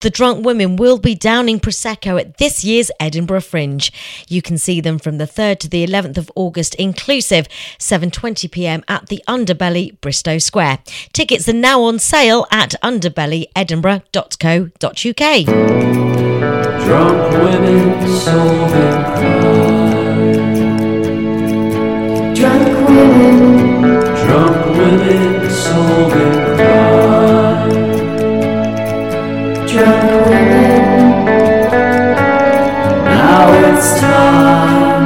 The Drunk Women will be downing Prosecco at this year's Edinburgh Fringe. You can see them from the 3rd to the 11th of August inclusive, 7:20pm at the Underbelly Bristow Square. Tickets are now on sale at underbellyedinburgh.co.uk. Drunk Women Solving Crime. Drunk Women. Drunk Women Solving Crime. Drunk Women, now it's time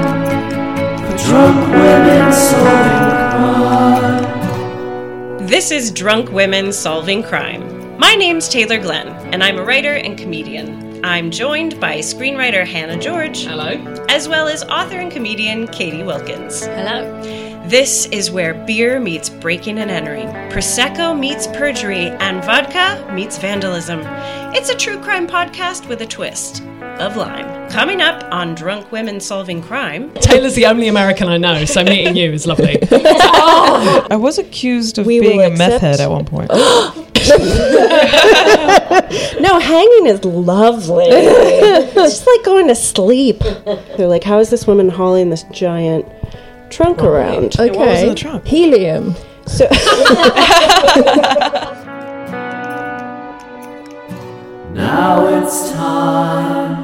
for Drunk Women Solving Crime. This is Drunk Women Solving Crime. My name's Taylor Glenn, and I'm a writer and comedian. I'm joined by screenwriter Hannah George. Hello. As well as author and comedian Katie Wilkins. Hello. This is where beer meets breaking and entering, Prosecco meets perjury, and vodka meets vandalism. It's a true crime podcast with a twist of lime. Coming up on Drunk Women Solving Crime... Taylor's the only American I know, so meeting you is lovely. Oh! I was accused of being a meth head at one point. No, hanging is lovely. It's just like going to sleep. They're like, how is this woman hauling this giant... trunk around. Okay. What was in the trunk? Helium. So now it's time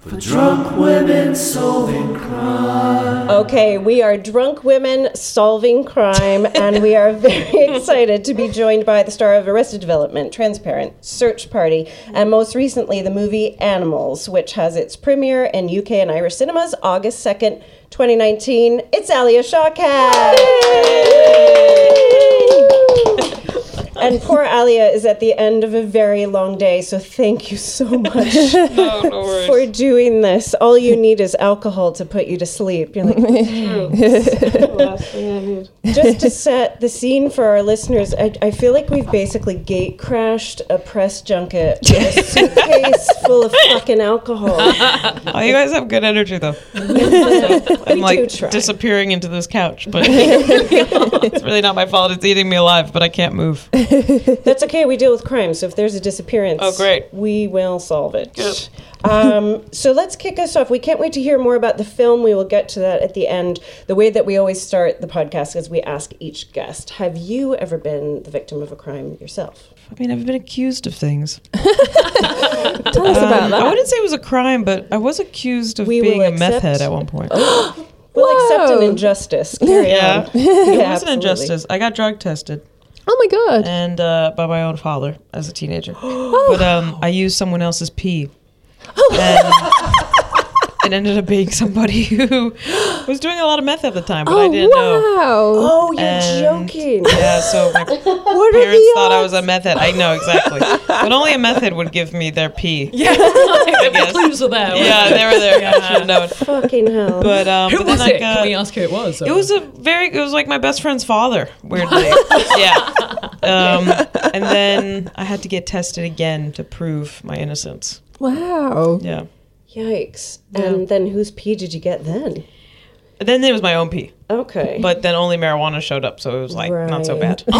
for Drunk Women Solving Crime. Okay, we are Drunk Women Solving Crime, and we are very excited to be joined by the star of Arrested Development, Transparent, Search Party, and most recently the movie Animals, which has its premiere in UK and Irish cinemas August 2nd, 2019, it's Alia Shawkat! And poor Alia is at the end of a very long day, so thank you so much no for doing this. All you need is alcohol to put you to sleep. You're like, Just to set the scene for our listeners, I feel like we've basically gate crashed a press junket with a suitcase full of fucking alcohol. Oh, you guys have good energy though. I'm like disappearing into this couch, but it's really not my fault. It's eating me alive, but I can't move. That's okay. We deal with crime, so if there's a disappearance, oh great, we will solve it. Good. So let's kick us off. We can't wait to hear more about the film. We will get to that at the end. The way that we always start the podcast is we ask each guest, have you ever been the victim of a crime yourself? I mean, I've been accused of things. Tell us about that. I wouldn't say it was a crime, but I was accused of being a meth head at one point. Accept an injustice. It was an injustice. I got drug tested. Oh my God. And by my own father as a teenager. But I used someone else's pee. It ended up being somebody who was doing a lot of meth at the time, but I didn't know. Oh, you're joking. Yeah, so my parents thought I was a meth head. I know, exactly. But only a meth head would give me their pee. Yeah, the clues were there. Yeah, they were there. Yeah. I should have known. Fucking hell. But, who was it? Can we ask who it was? Or? It was like my best friend's father, weirdly. Yeah. And then I had to get tested again to prove my innocence. Wow. Yeah. Yikes. Yeah. And then whose pee did you get then? Then it was my own pee. Okay. But then only marijuana showed up, so it was like not so bad. In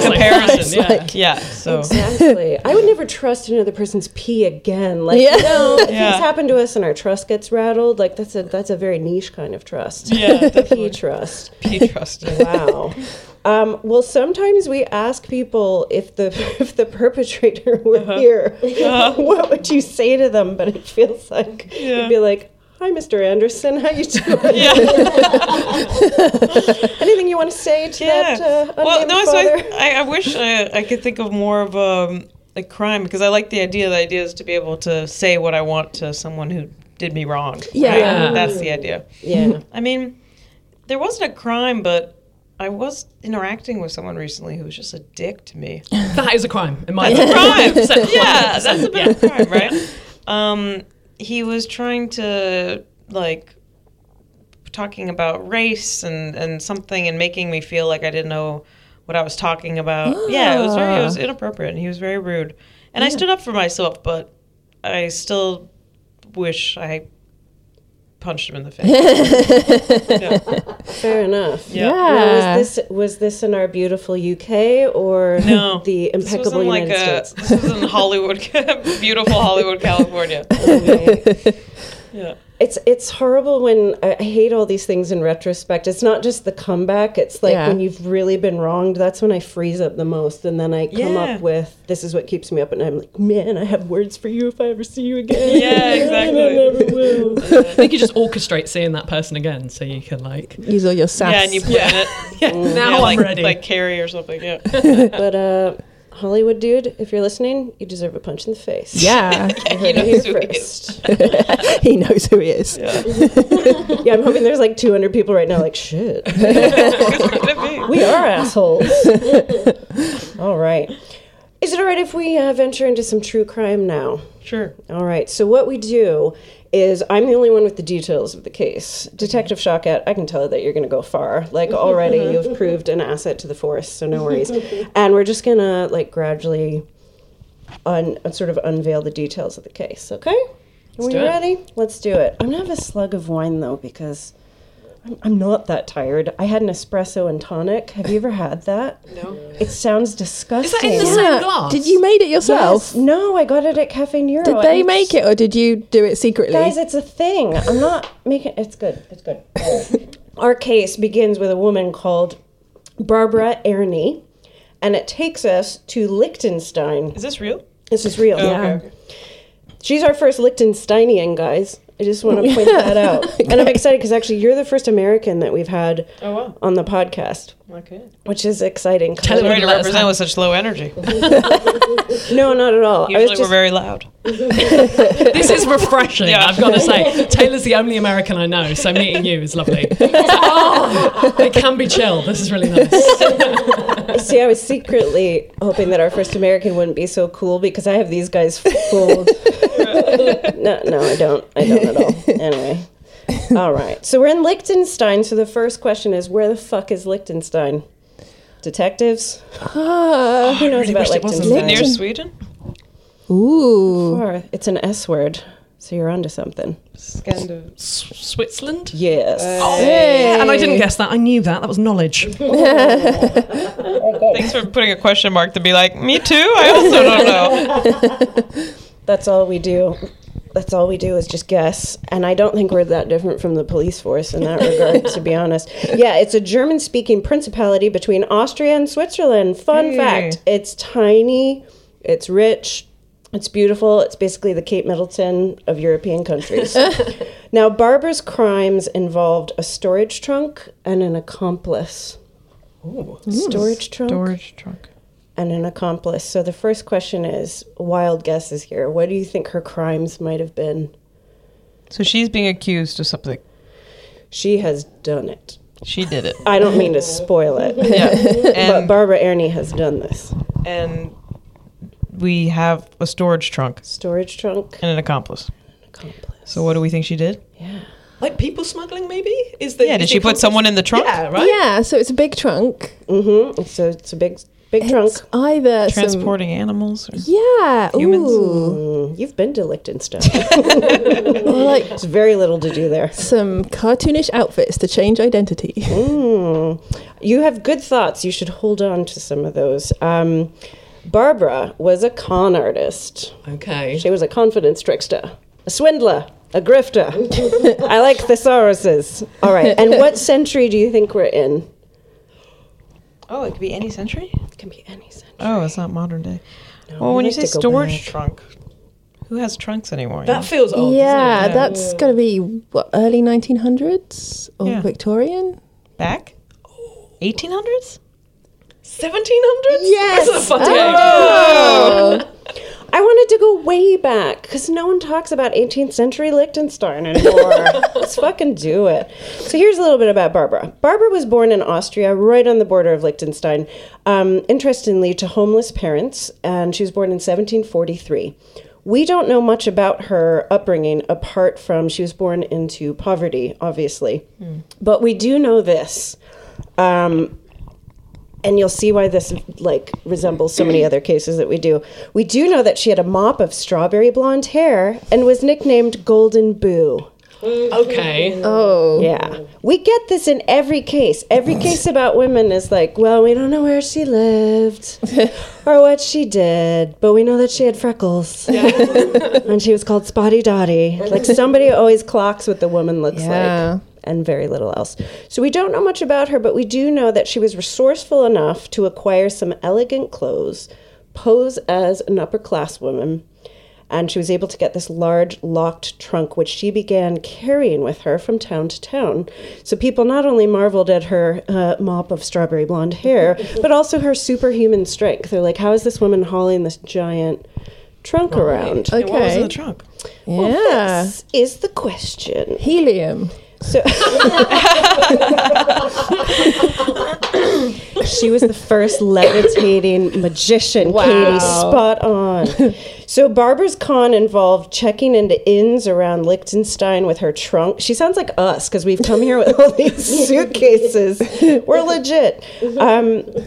comparison, yeah. Like, yeah. So. Exactly. I would never trust another person's pee again. Like, things happen to us and our trust gets rattled. Like, that's a very niche kind of trust. Yeah. Pee trust. Pee trust. Wow. Well, sometimes we ask people if the perpetrator were here, what would you say to them? But it feels like you'd be like, "Hi, Mr. Anderson, how you doing?" Yeah. Anything you want to say to that? Well, no. So I wish I could think of more of a crime, because I like the idea. The idea is to be able to say what I want to someone who did me wrong. Yeah, right? That's the idea. Yeah. I mean, there wasn't a crime, but I was interacting with someone recently who was just a dick to me. That is a crime. In my that's a crime. Yeah, that's a bit of a crime, right? He was trying to, like, talking about race and something and making me feel like I didn't know what I was talking about. Oh. Yeah, it was inappropriate, and he was very rude. And I stood up for myself, but I still wish I punched him in the face. Fair enough. Yeah. Now, was this in our beautiful UK or the impeccable United States? This was in Hollywood, beautiful Hollywood, California. Okay. Yeah. It's horrible when I hate all these things in retrospect. It's not just the comeback. It's like when you've really been wronged. That's when I freeze up the most, and then I come up with, this is what keeps me up, and I'm like, man, I have words for you if I ever see you again. Yeah, exactly. I never will. I think you just orchestrate seeing that person again, so you can like use all your sass. Yeah, and you plan it. Yeah. Now I'm ready. Like Carrie or something. Yeah. But Hollywood dude, if you're listening, you deserve a punch in the face. Yeah. He knows who he is. He knows who he is. Yeah, I'm hoping there's like 200 people right now like, shit. We are assholes. All right. Is it all right if we venture into some true crime now? Sure. All right. So what we do is, I'm the only one with the details of the case. Detective Shawkat, I can tell that you're going to go far. Like, already you've proved an asset to the force, so no worries. And we're just going to, like, gradually unveil the details of the case, okay? Are we ready? Let's do it. I'm going to have a slug of wine, though, because I'm not that tired. I had an espresso and tonic. Have you ever had that? No. It sounds disgusting. Is that in the same glass? Did you made it yourself? Yes. No, I got it at Caffè Nero. Did they make it, or did you do it secretly? Guys, it's a thing. I'm not making... It's good. It's good. Our case begins with a woman called Barbara Erni, and it takes us to Liechtenstein. Is this real? This is real, Okay. She's our first Liechtensteinian, guys. I just want to point that out. Okay. And I'm excited because actually you're the first American that we've had on the podcast. Okay. Which is exciting. Tell me to represent with such low energy. No, not at all. Usually we're very loud. This is refreshing, I've got to say. Taylor's the only American I know, so meeting you is lovely. It can be chill. This is really nice. See, I was secretly hoping that our first American wouldn't be so cool because I have these guys fooled. No, I don't at all. Anyway. All right. So we're in Liechtenstein. So the first question is, where the fuck is Liechtenstein? Detectives? Who knows about Liechtenstein? Is it near Sweden? Ooh. Far. It's an S word. So you're onto something. Switzerland? Yes. Hey. And I didn't guess that. I knew that. That was knowledge. Thanks for putting a question mark to be like, me too? I also don't know. That's all we do. That's all we do is just guess. And I don't think we're that different from the police force in that regard, to be honest. Yeah, it's a German-speaking principality between Austria and Switzerland. Fun fact. It's tiny. It's rich. It's beautiful. It's basically the Kate Middleton of European countries. Now, Barbara's crimes involved a storage trunk and an accomplice. Storage trunk. and an accomplice. So the first question is, wild guesses here. What do you think her crimes might have been? So she's being accused of something. She has done it. She did it. I don't mean to spoil it. Yeah. But Barbara Erni has done this. And we have a storage trunk. Storage trunk. And an accomplice. So what do we think she did? Yeah. Like people smuggling, maybe? Did she put someone in the trunk? Yeah, right? Yeah, so it's a big trunk. Mm-hmm. So it's a big trunk. It's either transporting animals or humans. You've been to Liechtenstein. There's very little to do there. Some cartoonish outfits to change identity. You have good thoughts. You should hold on to some of those. Barbara was a con artist. Okay. She was a confidence trickster. A swindler. A grifter. I like thesauruses. All right. And what century do you think we're in? Oh, it could be any century? It can be any century. Oh, it's not modern day. No, well, when you say storage trunk, who has trunks anymore? That feels old. Yeah, that's got to be, what, early 1900s or Victorian? Back? 1800s? 1700s? Yes. That's a funny idea. I wanted to go way back because no one talks about 18th century Liechtenstein anymore. Let's fucking do it. So here's a little bit about Barbara. Barbara was born in Austria, right on the border of Liechtenstein, interestingly to homeless parents, and she was born in 1743. We don't know much about her upbringing apart from she was born into poverty, obviously. But we do know this. And you'll see why this resembles so many other cases that we do. We do know that she had a mop of strawberry blonde hair and was nicknamed Golden Boo. Okay. Oh. Yeah. We get this in every case. Every case about women is like, well, we don't know where she lived or what she did, but we know that she had freckles. Yeah. And she was called Spotty Dotty. Like somebody always clocks what the woman looks like. And very little else. So we don't know much about her, but we do know that she was resourceful enough to acquire some elegant clothes, pose as an upper-class woman, and she was able to get this large locked trunk, which she began carrying with her from town to town. So people not only marveled at her mop of strawberry blonde hair, but also her superhuman strength. They're like, how is this woman hauling this giant trunk around? Okay. And what was in the trunk? Yeah. Well, this is the question. Helium. So she was the first levitating magician, Katie, spot on. So Barbara's con involved checking into inns around Liechtenstein with her trunk. She sounds like us because we've come here with all these suitcases. We're legit.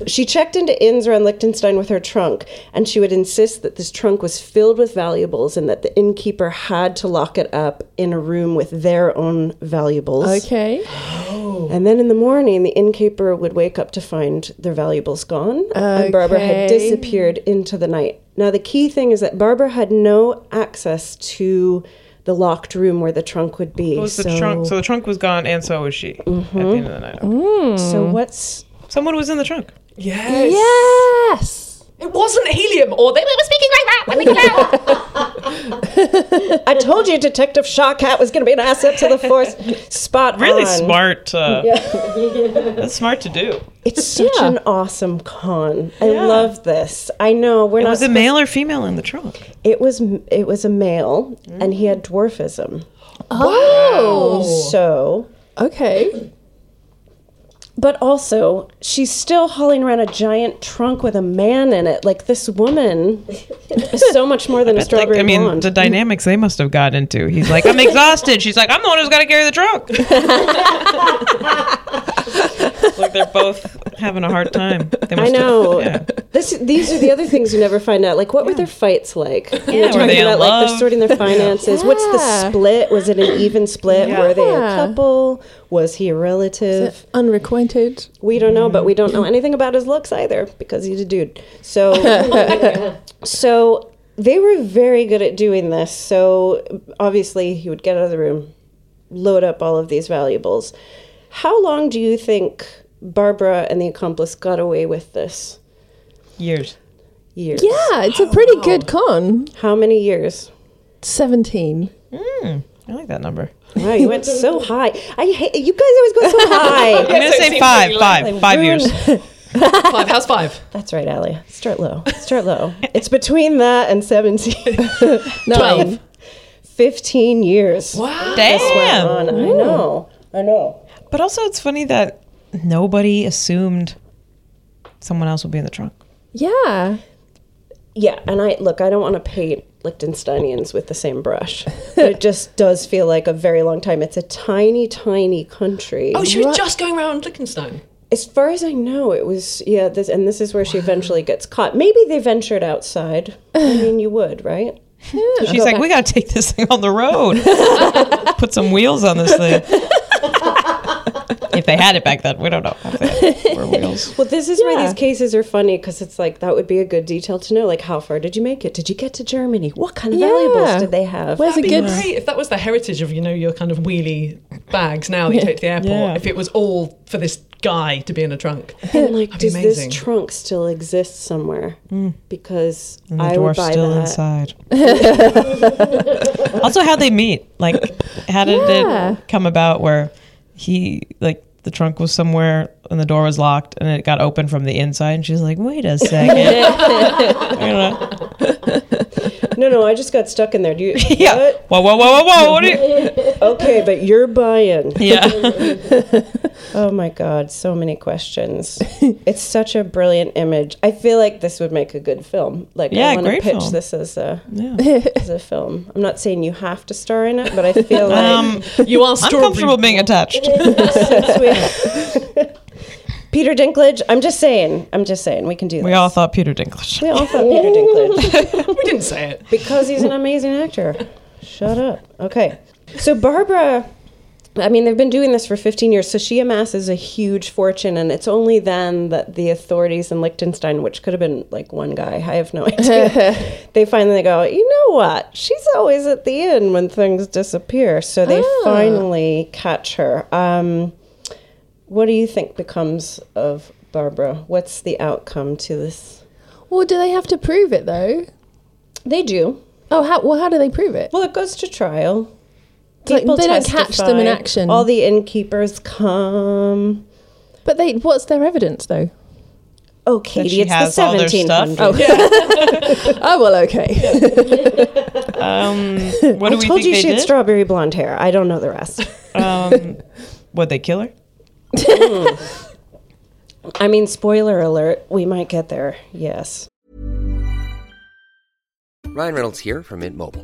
She checked into inns around Liechtenstein with her trunk, and she would insist that this trunk was filled with valuables and that the innkeeper had to lock it up in a room with their own valuables. Okay. Oh. And then in the morning, the innkeeper would wake up to find their valuables gone. Okay. And Barbara had disappeared into the night. Now, the key thing is that Barbara had no access to the locked room where the trunk would be. So the trunk was gone, and so was she at the end of the night. Okay. So someone was in the trunk. Yes. Yes. It wasn't helium, or they were speaking like that when we came out. I told you Detective Shawkat was going to be an asset to the force. Spot really on. Really smart. That's smart to do. It's such an awesome con. I love this. I know we're not. Was it male or female in the trunk? It was a male, and he had dwarfism. Oh, wow. So okay. But also, she's still hauling around a giant trunk with a man in it. Like, this woman is so much more than a strawberry blonde. I mean, the dynamics they must have got into. He's like, I'm exhausted. She's like, I'm the one who's got to carry the trunk. It's like they're both having a hard time. I know. These are the other things you never find out. Like, what were their fights like? They're talking about, like, they're sorting their finances. Yeah. What's the split? Was it an even split? Yeah. Were they a couple? Was he a relative? Is it unrequited? We don't know, but we don't know anything about his looks either because he's a dude. So they were very good at doing this. So obviously he would get out of the room, load up all of these valuables. How long do you think Barbara and the accomplice got away with this? Years. Yeah, it's a pretty good con. How many years? 17. I like that number. Wow, you went so high. You guys always go so high. I'm going to say five years. Five. How's five? That's right, Alia. Start low. Start low. It's between that and 17. 9. 15 years. Wow. Damn. This went on. I know. But also it's funny that nobody assumed someone else would be in the trunk. Yeah. Yeah, and I don't want to paint Liechtensteinians with the same brush. It just does feel like a very long time. It's a tiny, tiny country. Oh, she was just going around Liechtenstein. As far as I know, it was, yeah, this is where she eventually gets caught. Maybe they ventured outside. I mean, you would, right? Yeah. So she's like, we got to take this thing on the road. Put some wheels on this thing. If they had it back then, we don't know. Well, this is where these cases are funny, because it's like, that would be a good detail to know. Like, how far did you make it? Did you get to Germany? What kind of valuables did they have? That'd be great if that was the heritage of, your kind of wheelie bags now that you take to the airport. Yeah. If it was all for this guy to be in a trunk. And does this trunk still exist somewhere? Mm. Because I would buy that. Inside. Also, how'd they meet? Like, how did it come about where he, like, the trunk was somewhere and the door was locked and it got open from the inside and she's like, wait a second. No, I just got stuck in there. Do you? Yeah. What? Whoa. What are you? Okay, but you're buying. Yeah. Oh my God, so many questions. It's such a brilliant image. I feel like this would make a good film. Like, I want to pitch film. This as a film. I'm not saying you have to star in it, but I feel like you are. I'm comfortable being attached. Peter Dinklage, I'm just saying, we can do this. We all thought Peter Dinklage. We didn't say it. Because he's an amazing actor. Shut up. Okay. So Barbara, I mean, they've been doing this for 15 years, so she amasses a huge fortune, and it's only then that the authorities in Liechtenstein, which could have been like one guy, I have no idea, they finally go, you know what? She's always at the inn when things disappear. So they finally catch her. What do you think becomes of Barbara? What's the outcome to this? Well, do they have to prove it, though? They do. Oh, how do they prove it? Well, it goes to trial. People they testify. Don't catch them in action. All the innkeepers come. But what's their evidence, though? Oh, Katie, it's the 1700s. Oh. Yeah. Oh, well, okay. What do we think they did? I told you she had strawberry blonde hair. I don't know the rest. Would they kill her? I mean, spoiler alert, we might get there, yes. Ryan Reynolds here from Mint Mobile.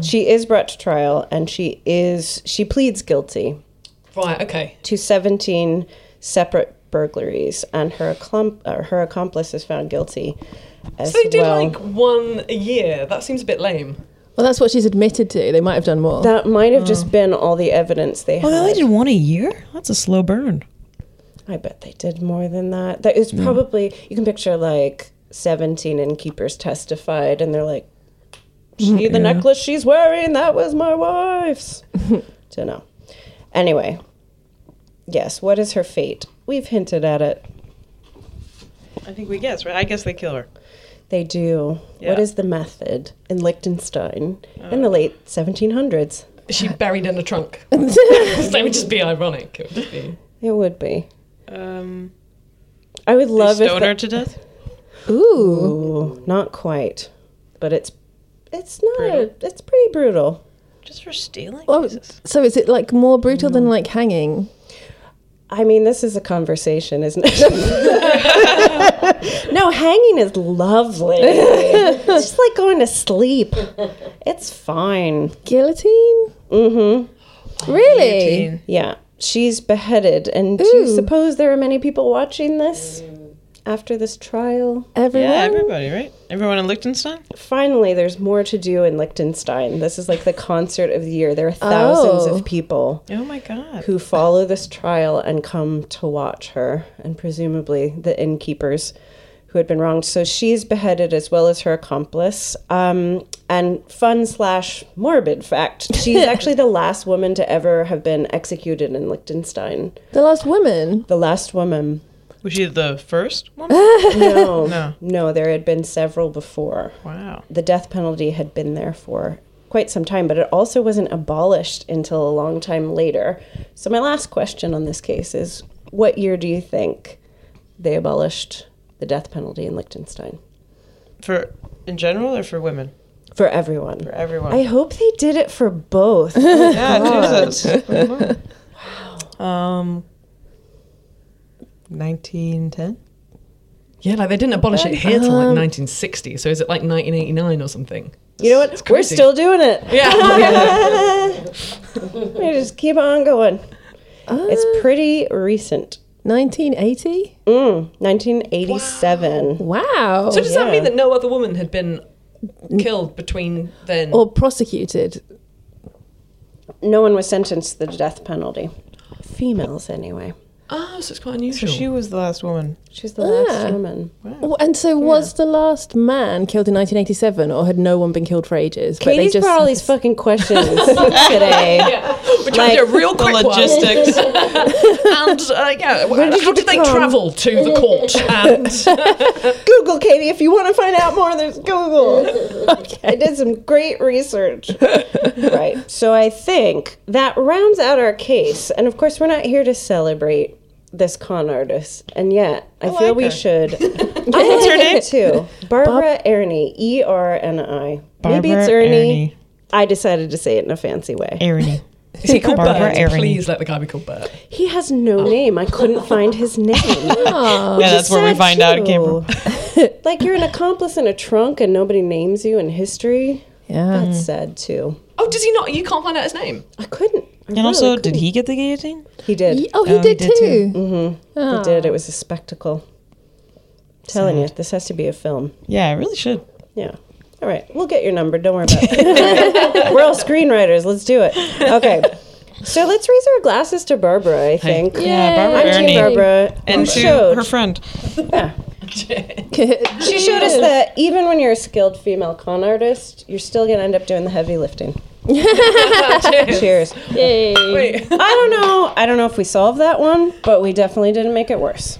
She is brought to trial, and she pleads guilty. Right, okay. To 17 separate burglaries, and her accomplice is found guilty as well. So they did like one a year. That seems a bit lame. Well, that's what she's admitted to. They might have done more. That might have just been all the evidence they had. Well, they only did one a year? That's a slow burn. I bet they did more than that. That is probably, you can picture like 17 innkeepers testified, and they're like, the necklace she's wearing, that was my wife's. Don't know. Anyway, yes, what is her fate? We've hinted at it. I think we guess, right? I guess they kill her. They do. Yeah. What is the method in Liechtenstein in the late 1700s? Is she buried in a trunk? That would just be ironic. It would just be. It would be. I would love if her to death. Ooh, not quite, but it's not. Brutal. It's pretty brutal. Just for stealing. Oh, so is it like more brutal than like hanging? I mean, this is a conversation, isn't it? No, hanging is lovely. It's just like going to sleep. It's fine. Guillotine? Mm-hmm. Really? Guillotine. Yeah. She's beheaded. And do you suppose there are many people watching this after this trial? Everyone? Yeah, everybody, right? Everyone in Liechtenstein? Finally, there's more to do in Liechtenstein. This is like the concert of the year. There are thousands of people who follow this trial and come to watch her, and presumably the innkeepers who had been wronged. So she's beheaded as well as her accomplice. And fun/morbid fact, she's actually the last woman to ever have been executed in Liechtenstein. The last woman? The last woman. Was she the first woman? No, there had been several before. Wow. The death penalty had been there for quite some time, but it also wasn't abolished until a long time later. So my last question on this case is, what year do you think they abolished the death penalty in Liechtenstein? In general or for women? For everyone. For everyone. I hope they did it for both. Yeah, Jesus. Wow. 1910? Yeah, like they didn't abolish it here till like 1960. So is it like 1989 or something? You know what? We're still doing it. Yeah. We just keep on going. It's pretty recent. 1980? 1987. Wow. So does that mean that no other woman had been killed between then? Or prosecuted? No one was sentenced to the death penalty. Females, anyway. Oh, so it's quite unusual. So she was the last woman. She's the last woman. Wow. Well, and so was the last man killed in 1987, or had no one been killed for ages? Katie's just brought all these fucking questions today. Yeah. We're trying to do a real quick logistics. How did they travel to the court? And Google, Katie, if you want to find out more, there's Google. Okay. I did some great research. Right. So I think that rounds out our case. And of course, we're not here to celebrate this con artist, and yet I feel we should. What's her name too? Barbara Erni, Erni. Maybe it's Ernie. I decided to say it in a fancy way. Ernie. Is he called Barbara Erni? Please let the guy be called Bert. He has no name. I couldn't find his name. Yeah, that's where we find out it came from. Like, you're an accomplice in a trunk, and nobody names you in history. Yeah, that's sad too. Oh, does he not? You can't find out his name. I couldn't. Did he get the guillotine? He did. He did too. Mm-hmm. Oh. He did. It was a spectacle. I'm telling you, this has to be a film. Yeah, it really should. Yeah. All right. We'll get your number. Don't worry about it. We're all screenwriters. Let's do it. Okay. So let's raise our glasses to Barbara, I think. Yeah, Barbara Erni. Barbara. And to her friend. Yeah. She showed us that even when you're a skilled female con artist, you're still going to end up doing the heavy lifting. Cheers. Yay. Wait. I don't know if we solved that one, but we definitely didn't make it worse.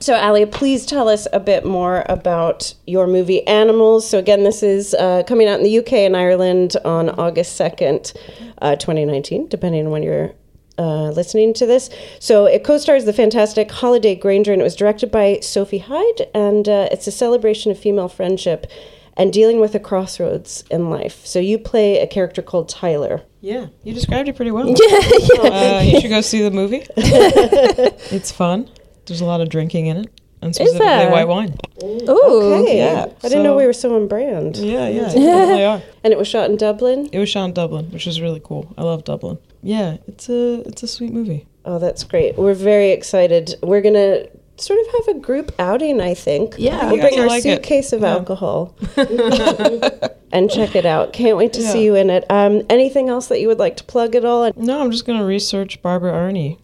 So Alia, please tell us a bit more about your movie Animals. So again, this is coming out in the UK and Ireland on August 2nd, 2019, depending on when you're listening to this. So it co-stars the fantastic Holliday Grainger, and it was directed by Sophie Hyde, and it's a celebration of female friendship and dealing with the crossroads in life. So you play a character called Tyler. Yeah, you described it pretty well. You should go see the movie. It's fun. There's a lot of drinking in it, and specifically white wine. Ooh, okay. Yeah. I didn't know we were so on brand. Yeah, they really are. And it was shot in Dublin? It was shot in Dublin, which is really cool. I love Dublin. Yeah, it's a sweet movie. Oh, that's great. We're very excited. We're going to sort of have a group outing, I think. Yeah. We'll bring our suitcase of alcohol and check it out. Can't wait to see you in it. Anything else that you would like to plug at all? No, I'm just going to research Barbara Erni.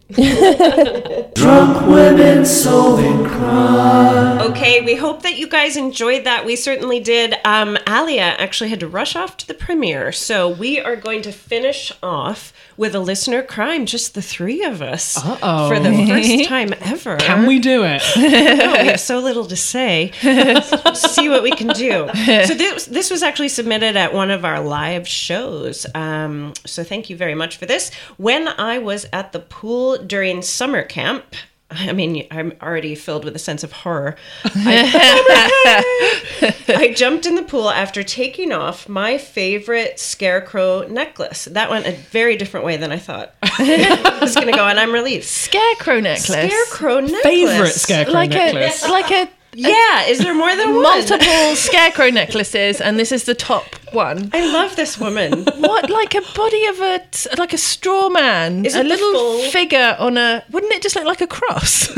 Drunk Women Solving Crime. Okay, we hope that you guys enjoyed that. We certainly did. Alia actually had to rush off to the premiere, so we are going to finish off with a listener crime, just the three of us, for the first time ever. Can we do it? No, we have so little to say. Let's see what we can do. So this was actually submitted at one of our live shows. So thank you very much for this. When I was at the pool during summer camp, I mean, I'm already filled with a sense of horror. I jumped in the pool after taking off my favorite scarecrow necklace. That went a very different way than I thought. I'm just going to go and I'm relieved. Scarecrow necklace. Scarecrow necklace. Favorite scarecrow necklace. Like a yeah, is there more than one? Multiple scarecrow necklaces, and this is the top one. I love this woman. What, like a body of a, like a straw man, is a little figure on a, wouldn't it just look like a cross?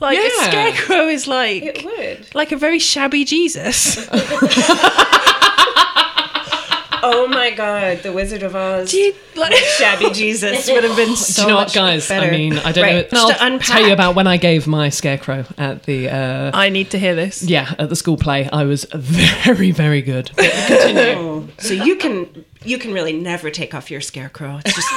Like yeah. A scarecrow is like, it would. Like a very shabby Jesus. Oh my God, the Wizard of Oz. Like, shabby Jesus would have been so do you know much what, guys? Better. I mean, I don't know. I'll tell you about when I gave my scarecrow at the... I need to hear this. Yeah, at the school play. I was very, very good. But continue. So you can really never take off your scarecrow. It's just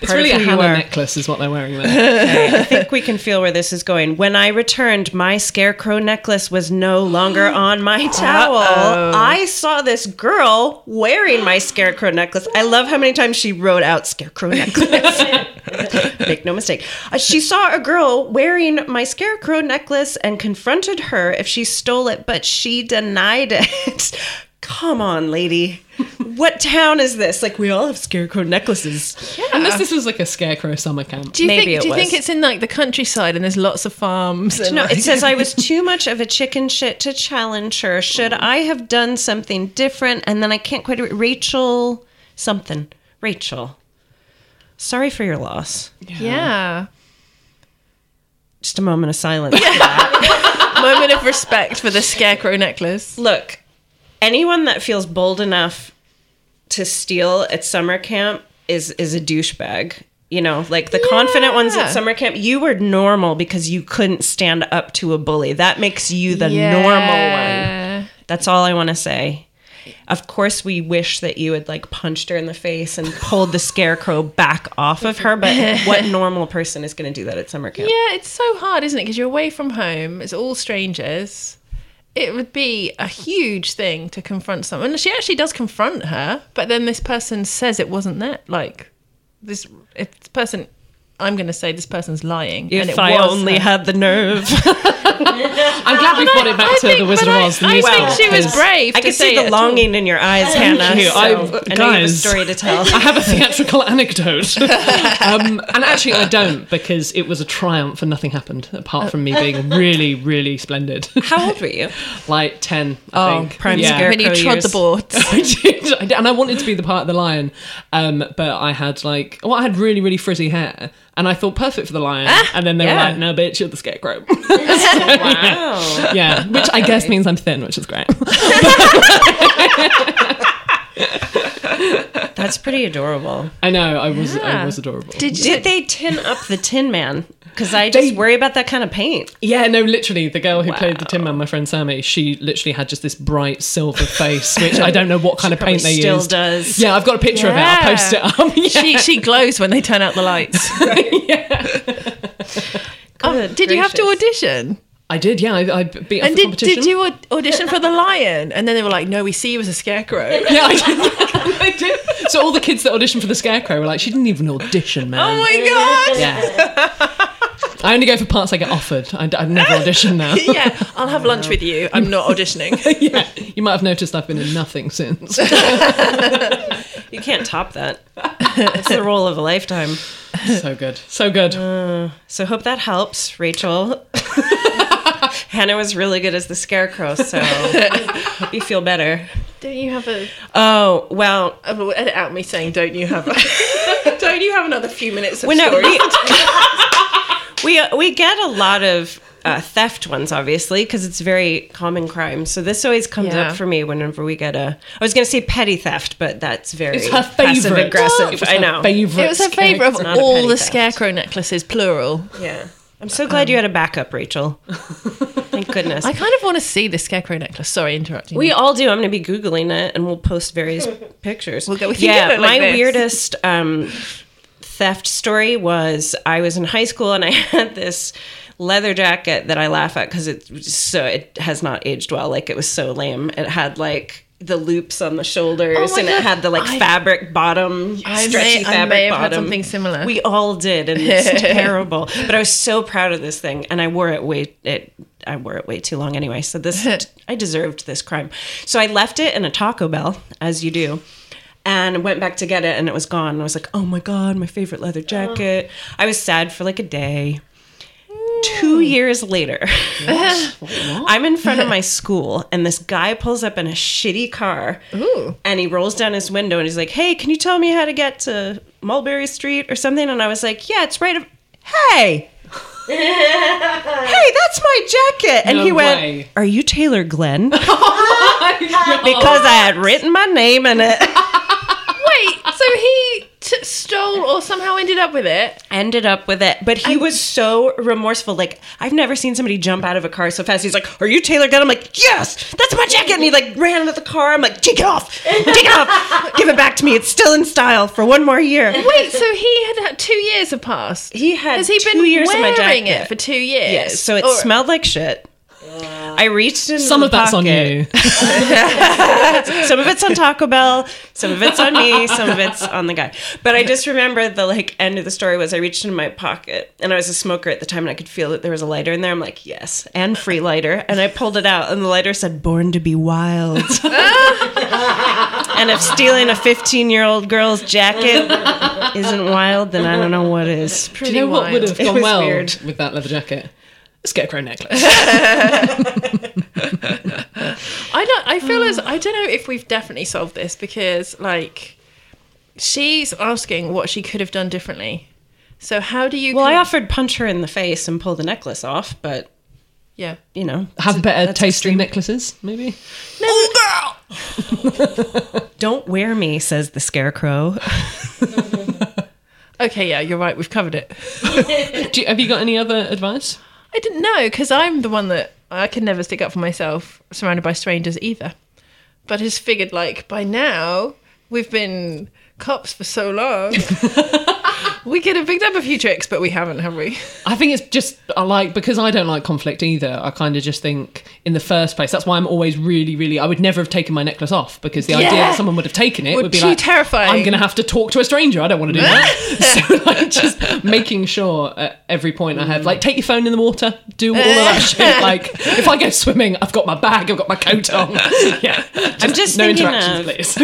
it's really a Hannah necklace is what they're wearing there. Okay, I think we can feel where this is going. When I returned, my scarecrow necklace was no longer on my towel. Uh-oh. I saw this girl wearing my scarecrow necklace. I love how many times she wrote out scarecrow necklace. Make no mistake. She saw a girl wearing my scarecrow necklace and confronted her if she stole it, but she denied it. Come on, lady. What town is this? Like, we all have scarecrow necklaces. Yeah. Unless this was like a scarecrow summer camp. Do you think it's in like the countryside and there's lots of farms? No, it says I was too much of a chicken shit to challenge her. Should I have done something different? And then I can't quite... Rachel something. Rachel. Sorry for your loss. Yeah. Just a moment of silence. Moment of respect for the scarecrow necklace. Look. Anyone that feels bold enough to steal at summer camp is a douchebag. You know, like the confident ones at summer camp, you were normal because you couldn't stand up to a bully. That makes you the normal one. That's all I want to say. Of course, we wish that you had like punched her in the face and pulled the scarecrow back off of her. But what normal person is going to do that at summer camp? Yeah, it's so hard, isn't it? Because you're away from home. It's all strangers. It would be a huge thing to confront someone. She actually does confront her, but then this person says it wasn't that. Like, I'm going to say this person's lying. If I only had the nerve. I'm glad we brought it back to the Wizard of Oz. I think she was brave. I could see the longing in your eyes, Hannah. So guys, I have a story to tell. I have a theatrical anecdote. And actually, I don't, because it was a triumph and nothing happened, apart from me being really, really splendid. How old were you? Like 10, I think. Prime scarecrow when you trod the boards. I did, and I wanted to be the part of the lion, but I had really, really frizzy hair. And I thought, perfect for the lion. And then they were like, no, bitch, you're the scarecrow. So, wow. Yeah, which I guess means I'm thin, which is great. That's pretty adorable. I know, I was adorable. Did they tin up the Tin Man? Because I just worry about that kind of paint. Yeah, no, literally, the girl who played the Tin Man, my friend Sammy, she literally had just this bright silver face, which I don't know what kind of paint they still used. Does. Yeah, I've got a picture of it. I'll post it up. Yeah. She glows when they turn out the lights. Did you have to audition? I did, yeah. I beat up the competition. Did you audition for the lion? And then they were like, no, we see you as a scarecrow. Yeah, I did. So all the kids that auditioned for the scarecrow were like, she didn't even audition, man. Oh, my God. Yeah. I only go for parts I get offered. I've never auditioned now. Yeah, I'll have lunch with you. I'm not auditioning. Yeah, you might have noticed I've been in nothing since. You can't top that. It's the role of a lifetime. So good. So good. So hope that helps, Rachel. Hannah was really good as the scarecrow, so hope you feel better. Don't you have a... Oh, well... Edit out me saying, don't you have another few minutes of story? We get a lot of theft ones, obviously, because it's very common crime. So this always comes up for me whenever we get a... I was going to say petty theft, but that's very passive-aggressive. I know. It was her favourite of all the scarecrow necklaces, plural. Yeah. I'm so glad you had a backup, Rachel. Thank goodness. I kind of want to see the scarecrow necklace. Sorry, interrupting you. We all do. I'm going to be Googling it, and we'll post various pictures. My weirdest theft story was I was in high school, and I had this leather jacket that I laugh at because it has not aged well. Like, it was so lame. It had, like... the loops on the shoulders it had the fabric bottom, stretchy fabric bottom. I may have had something similar. We all did, and it's terrible. But I was so proud of this thing, and I wore it way too long anyway. So I deserved this crime. So I left it in a Taco Bell, as you do. and went back to get it and it was gone. And I was like, oh my God, my favorite leather jacket. I was sad for like a day. 2 years later, what? I'm in front of my school and this guy pulls up in a shitty car. Ooh. And he rolls down his window and he's like, hey, can you tell me how to get to Mulberry Street or something? And I was like, yeah, it's right. Hey, hey, that's my jacket. And he went, are you Taylor Glenn? Because I had written my name in it. Wait, so he... stole or somehow ended up with it, but he was so remorseful. Like, I've never seen somebody jump out of a car so fast. He's like, are you Taylor Gunn? I'm like, yes, that's my jacket. And he like ran out of the car. I'm like, take it off, give it back to me, it's still in style for one more year. Wait, so he had 2 years have passed. He had Has he 2 years of my jacket. Has he been wearing it for 2 years? Yes, so it smelled like shit. I reached in some of that's pocket. On you. Some of it's on Taco Bell, some of it's on me, some of it's on the guy. But I just remember the like end of the story was I reached in my pocket and I was a smoker at the time and I could feel that there was a lighter in there. I'm like, yes, and free lighter. And I pulled it out and the lighter said, Born to be Wild. And if stealing a 15-year-old girl's jacket isn't wild, then I don't know what is. Pretty Do you know wild. What would have gone well weird. With that leather jacket? Scarecrow necklace. I don't know if we've definitely solved this because like she's asking what she could have done differently. So how do you? Well, I offered punch her in the face and pull the necklace off, but yeah, you know, have better tasting necklaces, maybe. No, girl, don't wear me, says the scarecrow. Okay, yeah, you're right. We've covered it. Have you got any other advice? I didn't know because I'm the one that I can never stick up for myself surrounded by strangers either. But I just figured like by now we've been cops for so long. We could have picked up a few tricks, but we haven't, have we? I think it's just because I don't like conflict either. I kind of just think in the first place, that's why I'm always really, really, I would never have taken my necklace off because the idea that someone would have taken it would be like, terrifying. I'm going to have to talk to a stranger. I don't want to do that. So like just making sure at every point I have, like take your phone in the water, do all of that shit. Like if I go swimming, I've got my bag, I've got my coat on. Yeah. I'm just no interactions, please.